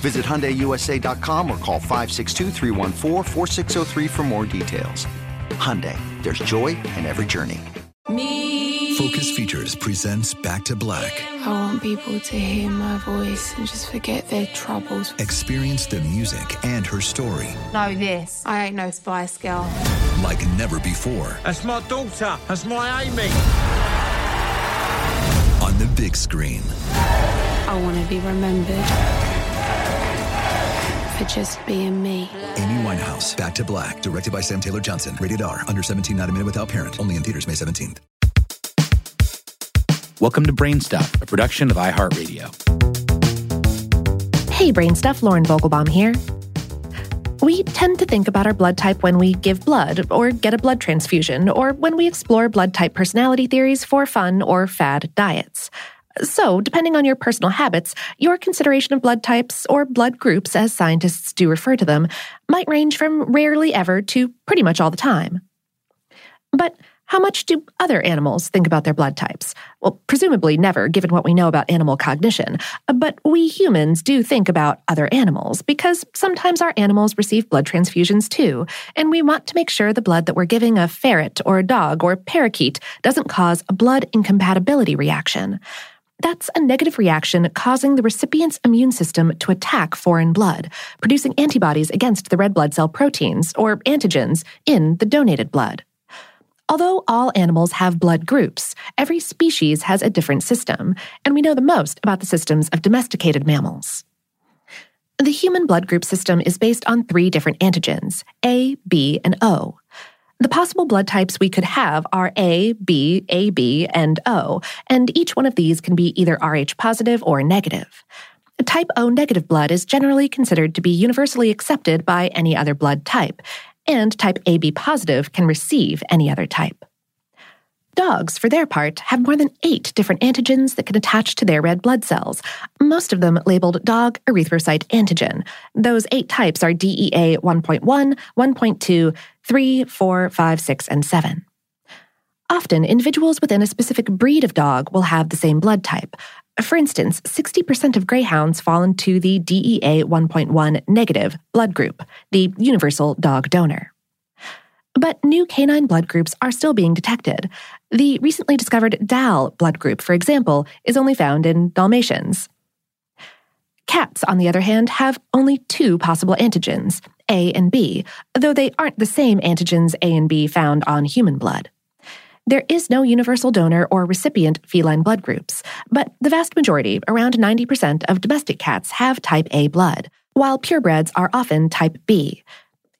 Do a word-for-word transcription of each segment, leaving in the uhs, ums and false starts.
Visit Hyundai U S A dot com or call five six two, three one four, four six zero three for more details. Hyundai, there's joy in every journey. Me. Focus Features presents Back to Black. I want people to hear my voice and just forget their troubles. Experience the music and her story. Know this, I ain't no Spice Girl. Like never before. That's my daughter, that's my Amy. On the big screen. I want to be remembered. Just being me. Amy Winehouse, Back to Black, directed by Sam Taylor Johnson. Rated R, under seventeen, not admitted without parent. Only in theaters May seventeenth. Welcome to Brain Stuff, a production of iHeartRadio. Hey, Brain Stuff, Lauren Vogelbaum here. We tend to think about our blood type when we give blood or get a blood transfusion or when we explore blood type personality theories for fun or fad diets. So, depending on your personal habits, your consideration of blood types, or blood groups as scientists do refer to them, might range from rarely ever to pretty much all the time. But how much do other animals think about their blood types? Well, presumably never, given what we know about animal cognition. But we humans do think about other animals, because sometimes our animals receive blood transfusions too, and we want to make sure the blood that we're giving a ferret or a dog or a parakeet doesn't cause a blood incompatibility reaction. That's a negative reaction causing the recipient's immune system to attack foreign blood, producing antibodies against the red blood cell proteins, or antigens, in the donated blood. Although all animals have blood groups, every species has a different system, and we know the most about the systems of domesticated mammals. The human blood group system is based on three different antigens, A, B, and O. The possible blood types we could have are A, B, A B, and O, and each one of these can be either Rh positive or negative. Type O negative blood is generally considered to be universally accepted by any other blood type, and type A B positive can receive any other type. Dogs, for their part, have more than eight different antigens that can attach to their red blood cells, most of them labeled dog erythrocyte antigen. Those eight types are D E A one point one, one point two, three, four, five, six, and seven. Often, individuals within a specific breed of dog will have the same blood type. For instance, sixty percent of greyhounds fall into the D E A one point one negative blood group, the universal dog donor. But new canine blood groups are still being detected. The recently discovered D A L blood group, for example, is only found in Dalmatians. Cats, on the other hand, have only two possible antigens, A and B, though they aren't the same antigens A and B found on human blood. There is no universal donor or recipient feline blood groups, but the vast majority, around ninety percent of domestic cats have type A blood, while purebreds are often type B.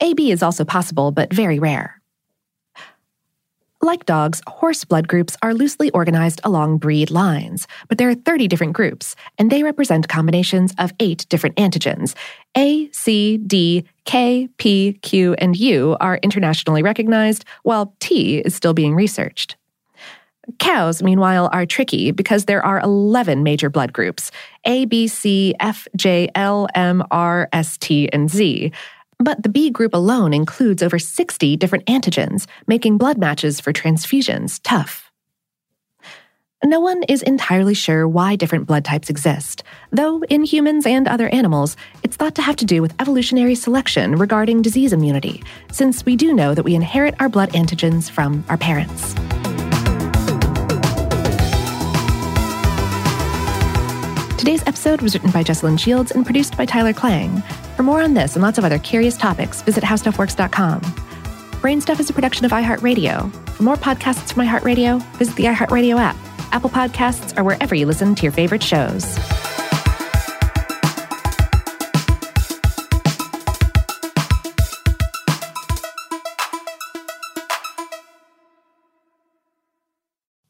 A B is also possible, but very rare. Like dogs, horse blood groups are loosely organized along breed lines, but there are thirty different groups, and they represent combinations of eight different antigens. A, C, D, K, P, Q, and U are internationally recognized, while T is still being researched. Cows, meanwhile, are tricky because there are eleven major blood groups, A, B, C, F, J, L, M, R, S, T, and Z. But the B group alone includes over sixty different antigens, making blood matches for transfusions tough. No one is entirely sure why different blood types exist, though in humans and other animals, it's thought to have to do with evolutionary selection regarding disease immunity, since we do know that we inherit our blood antigens from our parents. Today's episode was written by Jessalyn Shields and produced by Tyler Klang. For more on this and lots of other curious topics, visit how stuff works dot com. Brain Stuff is a production of iHeartRadio. For more podcasts from iHeartRadio, visit the iHeartRadio app, Apple Podcasts, or wherever you listen to your favorite shows.